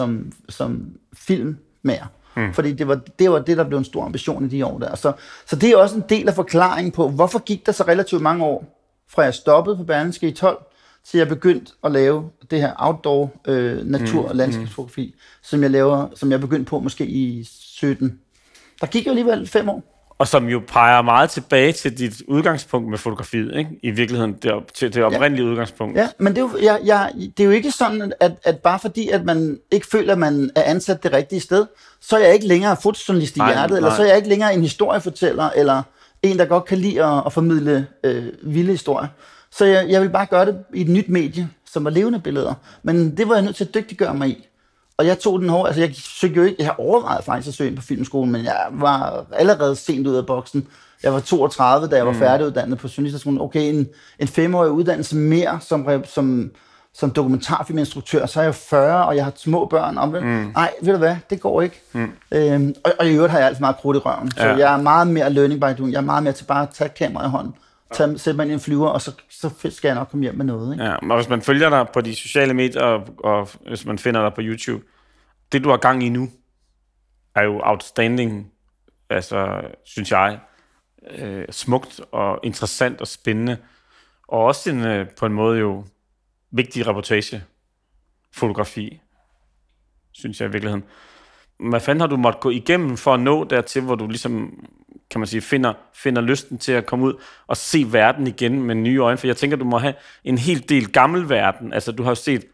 som filmmager? Fordi det var det, der blev en stor ambition i de år der. Så det er også en del af forklaringen på, hvorfor gik der så relativt mange år, fra jeg stoppede på Berlingske i 12, til jeg begyndte at lave det her outdoor natur- og landskabsfotografi, som jeg begyndte på måske i 17. Der gik jo alligevel 5 år. Og som jo peger meget tilbage til dit udgangspunkt med fotografiet, ikke? I virkeligheden, til det oprindelige udgangspunkt. Ja, men det er jo ikke sådan, at bare fordi, at man ikke føler, at man er ansat det rigtige sted, så er jeg ikke længere fotojournalist i hjertet, eller så er jeg ikke længere en historiefortæller, eller en, der godt kan lide at formidle vilde historier. Så jeg ville bare gøre det i et nyt medie, som var levende billeder. Men det var jeg nødt til at dygtiggøre mig i. Og jeg tog den hårde, altså jeg søgte jo ikke, jeg overvejede faktisk at søge på filmskolen, men jeg var allerede sent ud af boksen. Jeg var 32, da jeg var færdiguddannet på Journalisthøjskolen. Okay, en 5-årig uddannelse mere som dokumentarfilminstruktør, så er jeg 40, og jeg har små børn. Og nej, ved du hvad, det går ikke. Og i øvrigt har jeg altid meget krudt i røven, så jeg er meget mere learning by doing. Jeg er meget mere til bare at tage kameraet i hånden. Sæt mig ind i en flyver, og så skal jeg nok komme hjem med noget. Ikke? Ja, og hvis man følger dig på de sociale medier, og hvis man finder dig på YouTube, det du har gang i nu, er jo outstanding, altså, synes jeg, smukt og interessant og spændende, og også på en måde jo vigtig reportagefotografi, synes jeg i virkeligheden. Hvad fanden har du måttet gå igennem for at nå dertil, hvor du ligesom, kan man sige, finder lysten til at komme ud og se verden igen med nye øjne? For jeg tænker, du må have en hel del gammel verden. Altså, du har jo set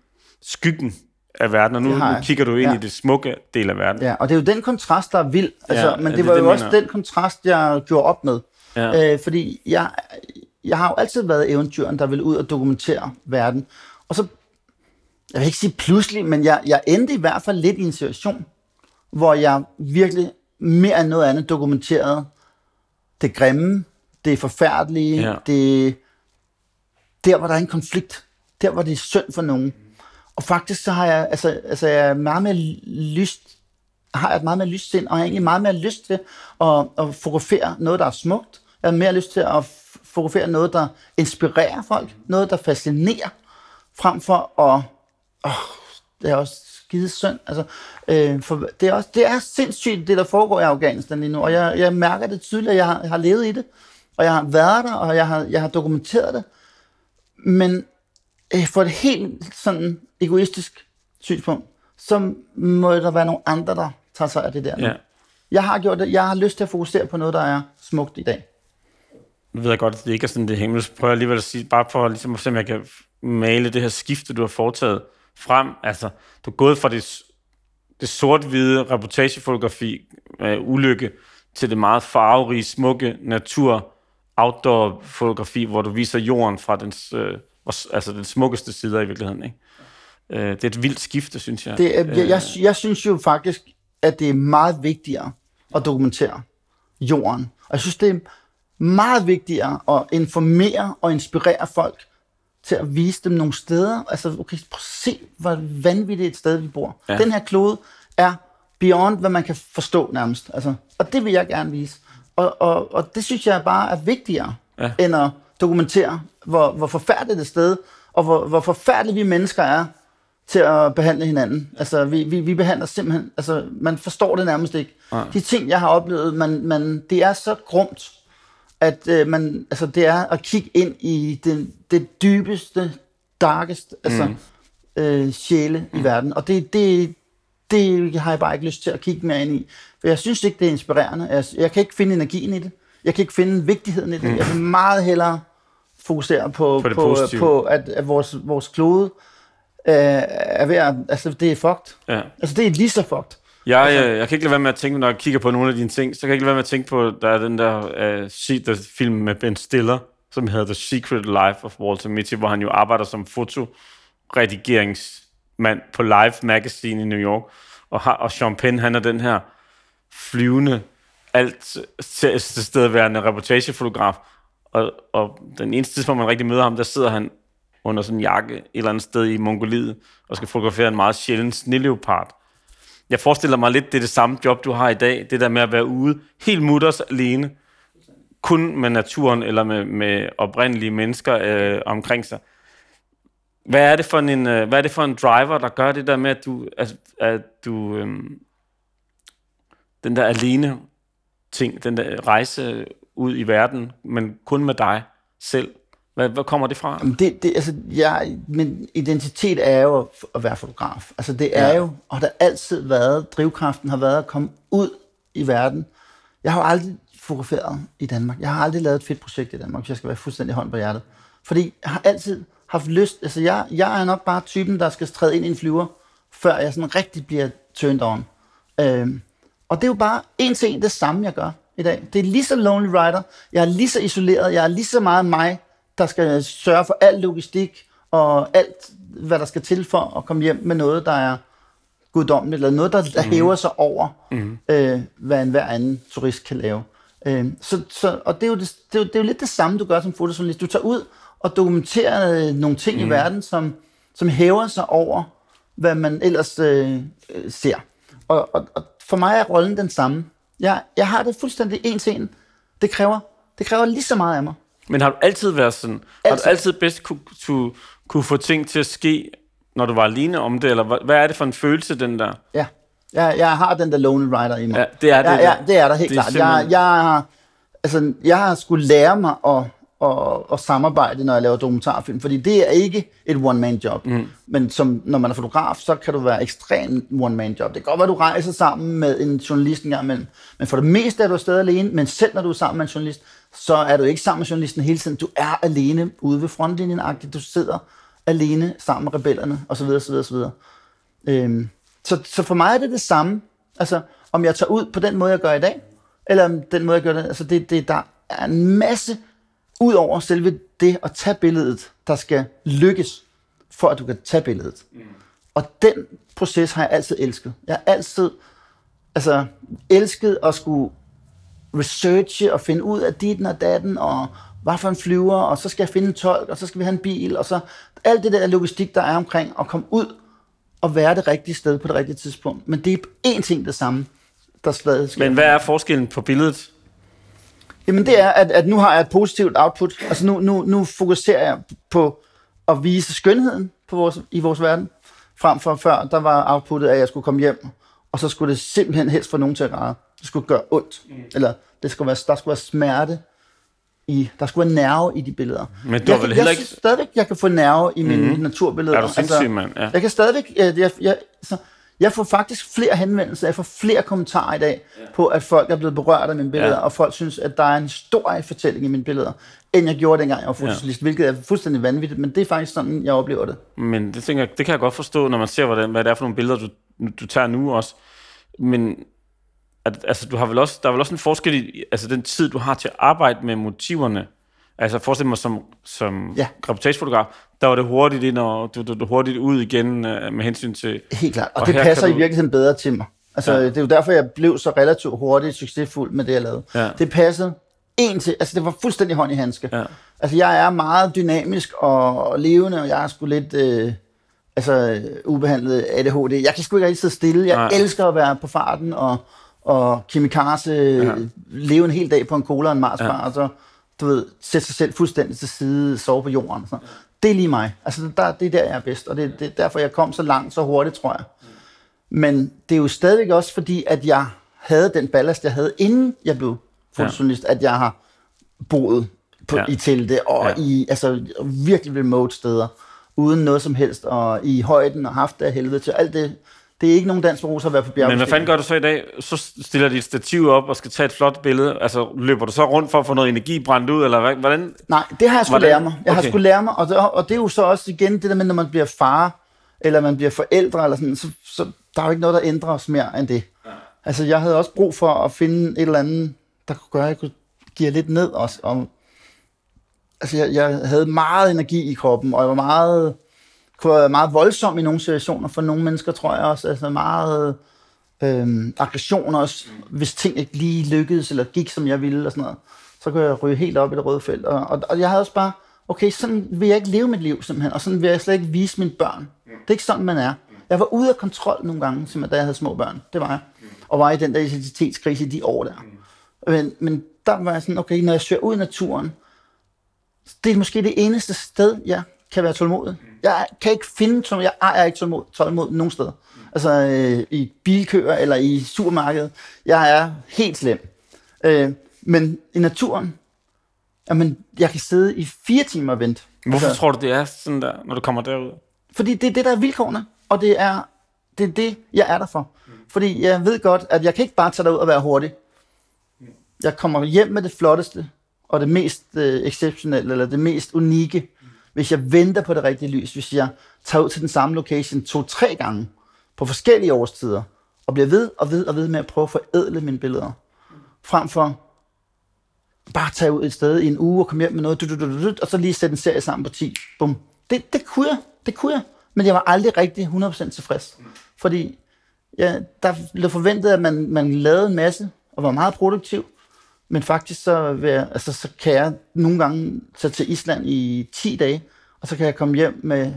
skyggen af verden, og nu kigger du ind i det smukke del af verden. Ja, og det er jo den kontrast, der er vild. Altså, ja, men det var jo også den kontrast, jeg gjorde op med. Ja. Fordi jeg har jo altid været eventyren, der ville ud og dokumentere verden. Og så, jeg vil ikke sige pludselig, men jeg endte i hvert fald lidt i en situation, hvor jeg virkelig mere end noget andet dokumenterede det grimme, det forfærdelige, der, hvor der er en konflikt, der, hvor det er synd for nogen. Og faktisk så har jeg, jeg meget mere lyst, sind, og har egentlig meget mere lyst til at fotografere noget, der er smukt. Jeg har mere lyst til at fotografere noget, der inspirerer folk, noget, der fascinerer, frem for at, det er også skide synd. Altså, for det er sindssygt, det der foregår i Afghanistan lige nu, og jeg mærker det tydeligt, at jeg har levet i det, og jeg har været der, og jeg har dokumenteret det, men for et helt sådan egoistisk synspunkt, så må der være nogle andre, der tager sig af det der. Ja. Jeg har gjort det, jeg har lyst til at fokusere på noget, der er smukt i dag. Nu ved jeg godt, at det ikke er sådan det hemmelige, prøver jeg alligevel at sige, bare for ligesom, at se, om jeg kan male det her skifte, du har foretaget, frem, altså, du er gået fra det sort-hvide reportagefotografi af ulykke til det meget farverige, smukke natur-outdoor-fotografi, hvor du viser jorden fra dens, altså den smukkeste sider i virkeligheden, ikke? Det er et vildt skifte, synes jeg. Jeg synes jo faktisk, at det er meget vigtigere at dokumentere jorden. Og jeg synes, det er meget vigtigere at informere og inspirere folk, til at vise dem nogle steder. Altså, okay, prøv at se, hvor vanvittigt et sted vi bor. Ja. Den her klode er beyond, hvad man kan forstå nærmest. Altså, og det vil jeg gerne vise. Og det synes jeg bare er vigtigere, end at dokumentere, hvor forfærdeligt et sted, og hvor forfærdeligt vi mennesker er til at behandle hinanden. Altså, vi behandler simpelthen, altså, man forstår det nærmest ikke. Ja. De ting, jeg har oplevet, det er så grumt, at man, altså det er at kigge ind i det dybeste, darkest, altså sjæle i verden. Og det det har jeg bare ikke lyst til at kigge mere ind i. For jeg synes ikke, det er inspirerende. Jeg kan ikke finde energien i det. Jeg kan ikke finde vigtigheden i det. Jeg vil meget hellere fokusere på at vores klode er ved at... Altså, det er fucked. Ja. Altså, det er lige så fucked. Jeg kan ikke lade være med at tænke, når jeg kigger på nogle af dine ting, så kan jeg ikke lade være med at tænke på, der er den der film med Ben Stiller, som hedder The Secret Life of Walter Mitty, hvor han jo arbejder som fotoredigeringsmand på Life Magazine i New York. Og Sean Penn, han er den her flyvende, alt tilstedeværende reportagefotograf. Og den eneste tidspunkt, man rigtig møder ham, der sidder han under sådan en jakke et eller andet sted i Mongoliet og skal fotografere en meget sjælden sneleopard. Jeg forestiller mig lidt, det er det samme job, du har i dag. Det der med at være ude, helt mutters alene, kun med naturen eller med oprindelige mennesker omkring sig. Hvad er det for en driver, der gør det der med, at du den der alene ting, den der rejse ud i verden, men kun med dig selv? Hvor kommer det fra? Men identitet er jo at være fotograf. Altså det er jo, og der har altid været, drivkraften har været at komme ud i verden. Jeg har aldrig fotograferet i Danmark. Jeg har aldrig lavet et fedt projekt i Danmark, hvis jeg skal være fuldstændig hånd på hjertet. Fordi jeg har altid haft lyst, altså jeg er nok bare typen, der skal træde ind i en flyver, før jeg sådan rigtig bliver turned on. Og det er jo bare en til en det samme, jeg gør i dag. Det er lige så lonely rider, jeg er lige så isoleret, jeg er lige så meget mig, der skal sørge for al logistik og alt, hvad der skal til for at komme hjem med noget, der er guddommeligt, eller noget, der hæver sig over, hvad enhver anden turist kan lave. Og det er jo lidt det samme, du gør som fotojournalist. Du tager ud og dokumenterer nogle ting i verden, som hæver sig over, hvad man ellers ser. Og for mig er rollen den samme. Jeg har det fuldstændig en til en. Det kræver lige så meget af mig. Men har du altid været sådan? Har du altid bedst kunne få ting til at ske, når du var alene om det? Eller hvad er det for en følelse, den der? Ja, jeg har den der lonely rider i mig. Ja, det er det. Ja, det er der helt klart. Simpelthen... Jeg har skulle lære mig at samarbejde, når jeg laver dokumentarfilm, fordi det er ikke et one-man-job. Men når man er fotograf, så kan du være ekstremt one-man-job. Det kan godt være, at du rejser sammen med en journalist en gang imellem. Men for det meste er du stadig alene, men selv når du er sammen med en journalist, så er du ikke sammen med journalisten hele tiden. Du er alene ude ved frontlinjen-agtigt. Du sidder alene sammen med rebellerne, osv. Så for mig er det det samme. Altså, om jeg tager ud på den måde, jeg gør i dag, eller om den måde, jeg gør det... Altså, der er en masse... Udover selve det at tage billedet, der skal lykkes, for at du kan tage billedet. Og den proces har jeg altid elsket. Jeg har altid elsket at skulle researche og finde ud af ditten og datten, og hvad for en flyver, og så skal jeg finde en tolk, og så skal vi have en bil, og så alt det der logistik, der er omkring at komme ud og være det rigtige sted på det rigtige tidspunkt. Men det er én ting det samme, der stadig sker. Men hvad er forskellen på billedet? Jamen det er, at nu har jeg et positivt output. Altså nu fokuserer jeg på at vise skønheden på i vores verden. Frem for før, der var outputtet, at jeg skulle komme hjem, og så skulle det simpelthen helst få nogen til at græde. Det skulle gøre ondt. Eller der skulle være smerte. Der skulle være nerve i de billeder. Men du vil heller ikke... Stadigvæk, jeg kan få nerve i mine naturbilleder. Er du sindssyg, mand? Ja. Jeg kan stadigvæk... Jeg får faktisk flere henvendelser, jeg får flere kommentarer i dag på, at folk er blevet berørt af mine billeder, og folk synes, at der er en historiefortælling i mine billeder, end jeg gjorde dengang, jeg var fotojournalist, hvilket er fuldstændig vanvittigt, men det er faktisk sådan, jeg oplever det. Men det, tænker jeg, det kan jeg godt forstå, når man ser, hvad det er for nogle billeder, du tager nu også. Men der er vel også en forskel i den tid, du har til at arbejde med motiverne. Altså forestil mig som reportagefotograf, der var det hurtigt ind, og du hurtigt ud igen med hensyn til... Helt klart, og det passer i virkeligheden bedre til mig. Altså det er jo derfor, jeg blev så relativt hurtigt succesfuld med det, jeg lavede. Ja. Det passede det var fuldstændig hånd i handske. Ja. Altså jeg er meget dynamisk og levende, og jeg er sgu lidt ubehandlet ADHD. Jeg kan sgu ikke rigtig sidde stille, jeg elsker at være på farten, og kemikaze, leve en hel dag på en cola og en Marsbar, og så... Du ved, sætte sig selv fuldstændig til side, sove på jorden og sådan noget. Det er lige mig. Altså, det er der, jeg er bedst, og det er derfor, jeg kom så langt, så hurtigt, tror jeg. Men det er jo stadigvæk også fordi, at jeg havde den ballast, jeg havde, inden jeg blev fotojournalist, at jeg har boet i telte og i virkelig remote steder, uden noget som helst, og i højden og haft det af helvede til alt det, Det er ikke nogen dans på roser at være på bjergbestigning. Men hvad fanden gør du så i dag? Så stiller de et stativ op og skal tage et flot billede. Altså, løber du så rundt for at få noget energi brændt ud, eller hvordan? Nej, det har jeg sgu lære mig. Jeg har sgu lære mig, og det er jo så også igen det der med, når man bliver far, eller man bliver forældre, eller sådan, så der er jo ikke noget, der ændrer os mere end det. Ja. Altså, jeg havde også brug for at finde et eller andet, der kunne gøre, at jeg kunne give lidt ned også. Og, altså, jeg havde meget energi i kroppen, og jeg var meget... kunne være meget voldsom i nogle situationer for nogle mennesker, tror jeg også. Altså meget aggression også, hvis ting ikke lige lykkedes eller gik, som jeg ville og sådan noget. Så kunne jeg ryge helt op i det røde felt. Og jeg havde også bare, okay, sådan vil jeg ikke leve mit liv simpelthen, og sådan vil jeg slet ikke vise mine børn. Det er ikke sådan, man er. Jeg var ude af kontrol nogle gange, simpelthen, da jeg havde små børn. Det var jeg. Og var i den der identitetskrise i de år der. Men der var jeg sådan, okay, når jeg søger ud i naturen, det er måske det eneste sted, jeg kan være tålmodig. Jeg kan ikke finde tålmodighed. Jeg ejer ikke tålmodighed nogen steder. Altså i bilkøer eller i supermarkedet. Jeg er helt slem. Men i naturen, jamen, jeg kan sidde i 4 timer og vente. Hvorfor tror du, det er sådan der, når du kommer derud? Fordi det er det, der er vilkårene, og det er det, jeg er der for. Fordi jeg ved godt, at jeg kan ikke bare tage derud og være hurtig. Jeg kommer hjem med det flotteste, og det mest exceptionelle, eller det mest unikke. Hvis jeg venter på det rigtige lys, hvis jeg tager ud til den samme location 2-3 gange på forskellige årstider, og bliver ved med at prøve at forædle mine billeder, frem for bare tage ud et sted i en uge og komme hjem med noget, og så lige sætte en serie sammen på 10. Bum. Det kunne jeg, men jeg var aldrig rigtig 100% tilfreds. Fordi der blev forventet, at man lavede en masse og var meget produktiv. Men faktisk så kan jeg nogle gange tage til Island i 10 dage, og så kan jeg komme hjem med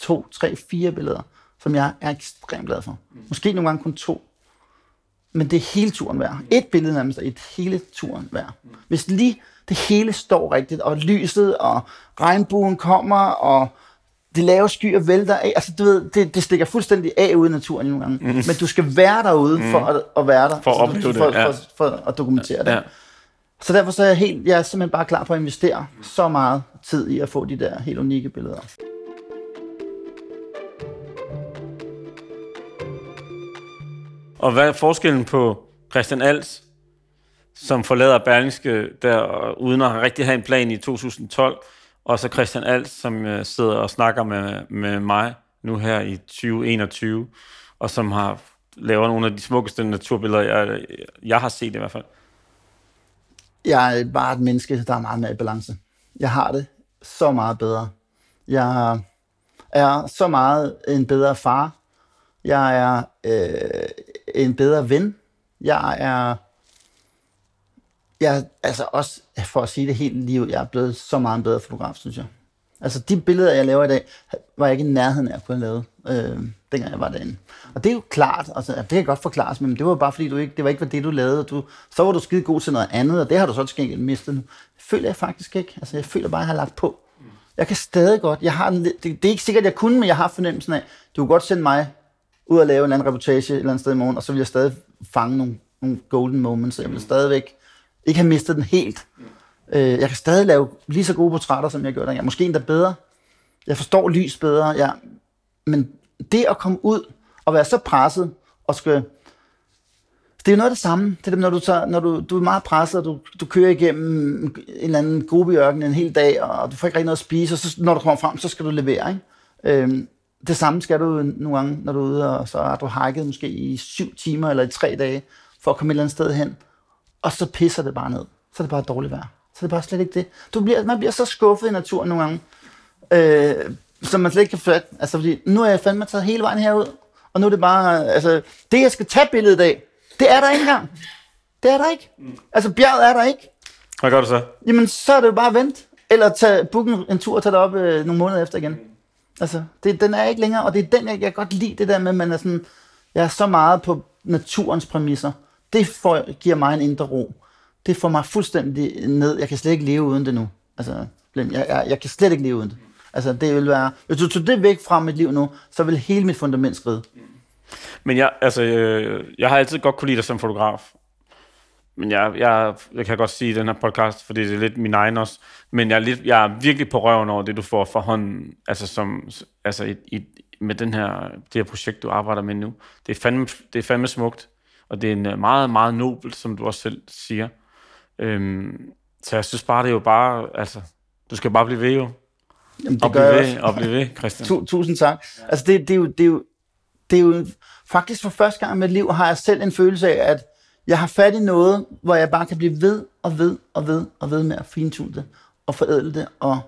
2, 3, 4 billeder, som jeg er ekstremt glad for. Måske nogle gange kun 2. Men det er hele turen værd. Et billede nærmest er et hele turen værd. Hvis lige det hele står rigtigt, og lyset og regnbuen kommer, og de lave skyer vælter af. Altså, du ved, det stikker fuldstændig af ude i naturen nogle gange. Men du skal være derude for at være der. For at dokumentere det. Ja. Så derfor så er jeg er simpelthen bare klar på at investere så meget tid i at få de der helt unikke billeder. Og hvad er forskellen på Christian Als, som forlader Berlingske der, uden at rigtig have en plan i 2012, og så Christian Als, som sidder og snakker med mig nu her i 2021, og som har lavet nogle af de smukkeste naturbilleder, jeg har set i hvert fald. Jeg er bare et menneske, der er meget mere i balance. Jeg har det så meget bedre. Jeg er så meget en bedre far. Jeg er en bedre ven. Jeg altså også, for at sige det hele livet, jeg er blevet så meget en bedre fotograf, synes jeg. Altså de billeder, jeg laver i dag, var jeg ikke i nærheden af at kunne have lavet, dengang jeg var derinde. Og det er jo klart, altså, det kan godt forklares, men det var bare fordi, det var ikke det, du lavede. Så var du skide god til noget andet, og det har du så til gengæld mistet nu. Det føler jeg faktisk ikke. Altså jeg føler bare, at jeg har lagt på. Jeg kan stadig godt. Det er ikke sikkert, at jeg kunne, men jeg har fornemmelsen af, du kunne godt sende mig ud og lave en anden reportage et eller andet sted i morgen, og så vil jeg stadig fange nogle golden moments, så jeg vil stadigvæk ikke har mistet den helt. Jeg kan stadig lave lige så gode portrætter, som jeg gjorde dengang. Måske endda bedre. Jeg forstår lys bedre. Men det at komme ud og være så presset, og det er jo noget af det samme. Det er, når du er meget presset, og du kører igennem en eller anden grubeørken en hel dag, og du får ikke rigtig noget at spise, og så, når du kommer frem, så skal du levere. Ikke? Det samme skal du nogle gange, når du er ude, og så har du hiket måske i 7 timer eller i 3 dage, for at komme et eller andet sted hen. Og så pisser det bare ned. Så er det bare dårligt vejr. Så er det bare slet ikke det. Man bliver så skuffet i naturen nogle gange, som man slet ikke kan fatte. Altså, fordi nu er jeg fandme taget hele vejen herud, og nu er det bare... Altså, det, jeg skal tage billedet af, det er der ikke engang. Det er der ikke. Altså, bjerget er der ikke. Hvad gør du så? Jamen, så er det jo bare at vente. Eller booke en tur og tage det op nogle måneder efter igen. Altså, den er ikke længere, og det er den, jeg kan godt lide, det der med, at man er sådan... Jeg er så meget på naturens præmisser. Det giver mig en indre ro. Det får mig fuldstændig ned. Jeg kan slet ikke leve uden det nu. Altså, jeg kan slet ikke leve uden det. Altså, det vil være... Hvis du tog det væk fra mit liv nu, så vil hele mit fundament skride. Men jeg har altid godt kunne lide dig som fotograf. Men jeg kan godt sige i den her podcast, fordi det er lidt min egen også. Men jeg er virkelig på røven over det, du får fra hånden. Altså, som, altså i med det her projekt, du arbejder med nu. Det er fandme smukt, og det er en meget, meget nobelt, som du også selv siger. Så jeg synes bare, det er jo bare, altså, du skal bare blive ved jo. Jamen, det gør jeg også. Og blive ved, Christian. Tusind tak. Altså, det er jo faktisk for første gang i mit liv, har jeg selv en følelse af, at jeg har fat i noget, hvor jeg bare kan blive ved med at fintune det, og forædle det, og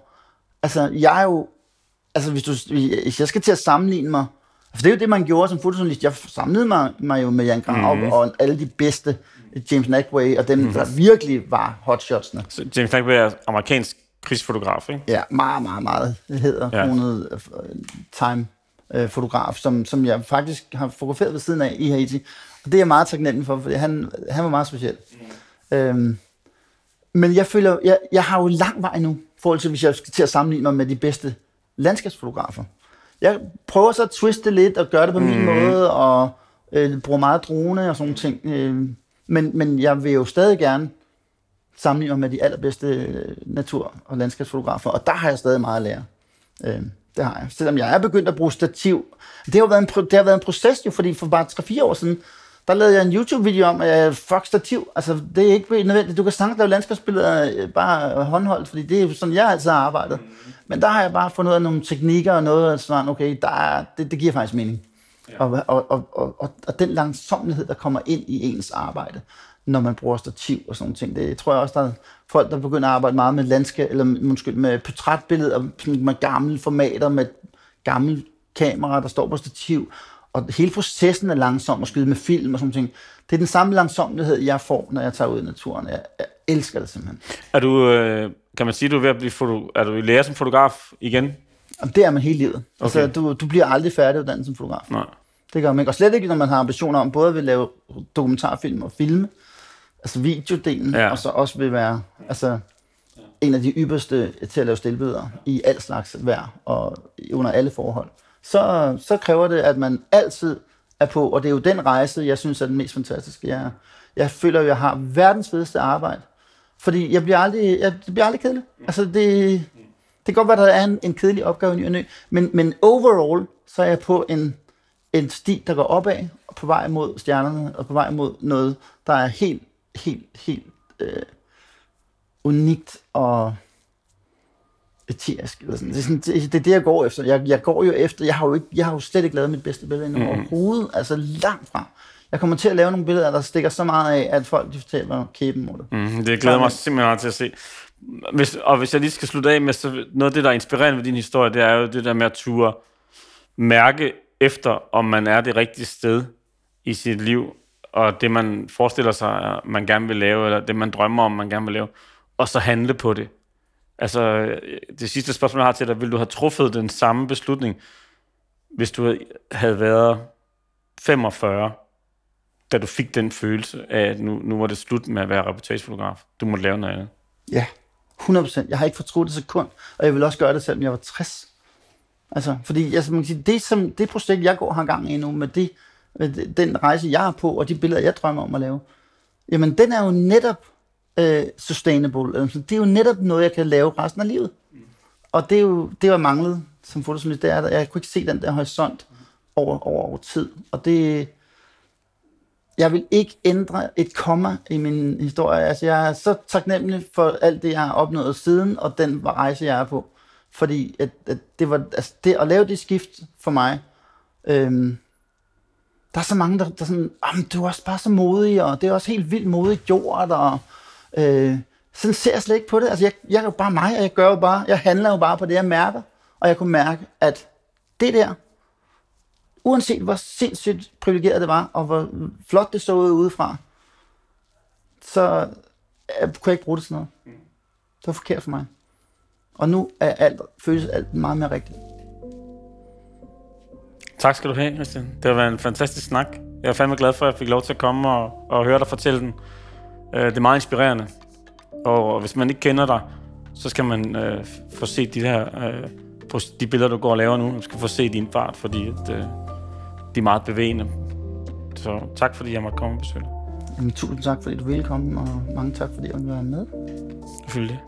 altså, jeg er jo, altså, hvis jeg skal til at sammenligne mig, for det er jo det, man gjorde som fotojournalist. Jeg sammenlignede mig jo med Jan Grarup og alle de bedste, James Nachtwey, og dem, der virkelig var hotshotsene. Så James Nachtwey er amerikansk krigsfotograf, ikke? Ja, meget. Det hedder Time-fotograf, som jeg faktisk har fotograferet ved siden af i Haiti. Og det er jeg meget taknemmelig for, fordi han var meget speciel. Men jeg føler, jeg har jo lang vej nu, i forhold til, hvis jeg skal til at sammenligne mig med de bedste landskabsfotografer. Jeg prøver så at twiste lidt og gøre det på min måde, og bruger meget drone og sådan ting. Men jeg vil jo stadig gerne sammenligne mig med de allerbedste natur- og landskabsfotografer, og der har jeg stadig meget at lære. Det har jeg. Selvom jeg er begyndt at bruge stativ. Det har været en proces, jo, fordi for bare 3-4 år siden, der lavede jeg en YouTube-video om, at fuck stativ. Altså, det er ikke nødvendigt. Du kan sagtens lave landskabsbilleder bare håndholdt, fordi det er sådan, jeg altid har arbejdet. Men der har jeg bare fundet ud af nogle teknikker og noget, sådan, okay, det giver faktisk mening. Ja. Og den langsommelighed, der kommer ind i ens arbejde, når man bruger stativ og sådan ting. Det tror jeg også, der er folk, der begynder at arbejde meget med med portrætbilleder, med gamle formater, med gamle kameraer, der står på stativ. Og hele processen er langsom, at skyde med film og sådan ting. Det er den samme langsommelighed, jeg får, når jeg tager ud i naturen. Jeg elsker det simpelthen. Er du, kan man sige, du er ved at blive lærer som fotograf igen? Jamen, det er man hele livet. Okay. Altså, du bliver aldrig færdiguddannet som fotograf. Nej. Det gør man ikke. Og slet ikke, når man har ambitioner om både at lave dokumentarfilm og filme, altså videodelen, og så også vil være en af de ypperste til at lave stillbilleder i al slags vejr og under alle forhold. Så kræver det, at man altid er på, og det er jo den rejse, jeg synes er den mest fantastiske. Jeg føler, at jeg har verdens fedeste arbejde, fordi jeg bliver aldrig kedelig. Altså, det kan godt være, at der er en kedelig opgave i ny og ny, men overall, så er jeg på en sti, der går opad, og på vej mod stjernerne, og på vej mod noget, der er helt unikt og eterisk. Eller sådan. Det er det, jeg går efter. Jeg går jo efter, jeg har jo slet ikke lavet mit bedste billede endnu overhovedet, altså langt fra. Jeg kommer til at lave nogle billeder, der stikker så meget af, at folk fortæller kæben mod det. Det glæder mig simpelthen meget til at se. Hvis jeg lige skal slutte af med, så noget af det, der er inspirerende ved din historie, det er jo det der med at ture mærke efter, om man er det rigtige sted i sit liv, og det, man forestiller sig, man gerne vil lave, eller det, man drømmer om, man gerne vil lave, og så handle på det. Altså, det sidste spørgsmål, jeg har til dig, ville du have truffet den samme beslutning, hvis du havde været 45, da du fik den følelse af, at nu var det slut med at være reportagefotograf? Du måtte lave noget andet. Ja, 100%. Jeg har ikke fortrudt et sekund, og jeg vil også gøre det, selvom jeg var 60. Altså, fordi man kan sige, det projekt, jeg går og har gang i nu, med den rejse, jeg er på, og de billeder, jeg drømmer om at lave, jamen, den er jo netop sustainable. Det er jo netop noget, jeg kan lave resten af livet. Og det er jo det, jeg manglede som fotojournalist. Det er, at jeg kunne ikke se den der horisont over tid. Og det... Jeg vil ikke ændre et komma i min historie. Altså, jeg er så taknemmelig for alt det, jeg har opnået siden, og den rejse, jeg er på. Fordi at det var, altså det, at lave det skift for mig, der er så mange, der sådan, du er også bare så modig, og det er også helt vildt modigt gjort, og sådan ser jeg slet ikke på det. Altså, jeg er jo bare mig, og jeg handler jo bare på det, jeg mærker, og jeg kunne mærke, at det der, uanset hvor sindssygt privilegeret det var, og hvor flot det så ud udefra, så kunne jeg ikke bruge det sådan noget. Det var forkert for mig. Og nu er føles alt meget mere rigtigt. Tak skal du have, Christian. Det har været en fantastisk snak. Jeg er fandme glad for, at jeg fik lov til at komme og høre dig fortælle den. Det er meget inspirerende. Og hvis man ikke kender dig, så skal man få set de billeder, du går og laver nu. Man skal få set din fart, fordi de er meget bevægende. Så tak, fordi jeg måtte komme og besøge dig. Jamen, tusind tak, fordi du ville komme, og mange tak, fordi jeg ville være med. Selvfølgelig.